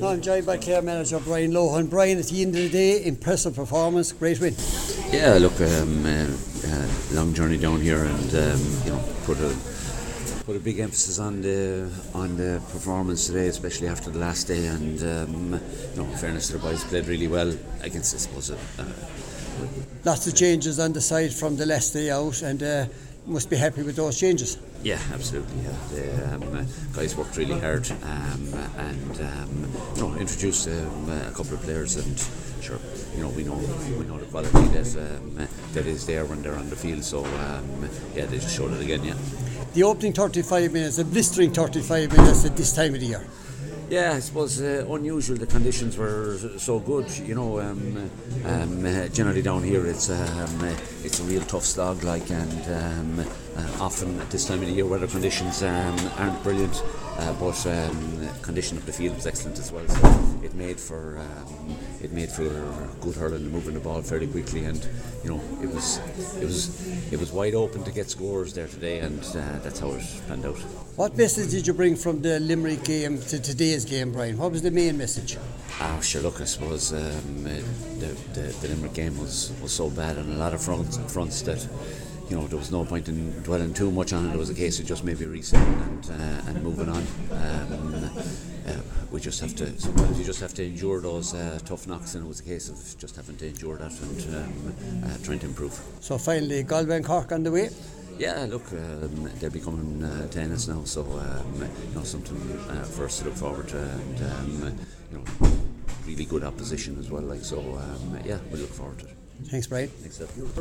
Now I'm joined by Clare manager Brian Lohan. Brian, at the end of the day, impressive performance, great win. Yeah, look, long journey down here, and put a big emphasis on the performance today, especially after the last day. And in fairness to the boys, played really well against, I suppose, lots of changes on the side from the last day out, and must be happy with those changes. Yeah, absolutely. Yeah. The guys worked really hard, introduced a couple of players, and sure, we know the quality that is there when they're on the field. So they just showed it again. Yeah. The opening 35 minutes, the blistering 35 minutes at this time of the year. Yeah, I suppose unusual. The conditions were so good. Generally down here it's a real tough slog, and often at this time of the year weather conditions aren't brilliant. But condition of the field was excellent as well. So it made for good hurling and moving the ball fairly quickly. And it was wide open to get scores there today, and that's how it panned out. What message did you bring from the Limerick game to today's game, Brian? What was the main message? Oh, sure, look, I suppose the Limerick game was so bad on a lot of fronts that there was no point in dwelling too much on it. It was a case of just maybe resetting and moving on. Sometimes you just have to endure those tough knocks, and it was a case of just having to endure that and trying to improve. So finally, Galway and Cork on the way? Yeah, look, they'll be coming to Ennis now, so something for us to look forward to, and really good opposition as well. So we look forward to it. Thanks, Brian. Thanks, sir.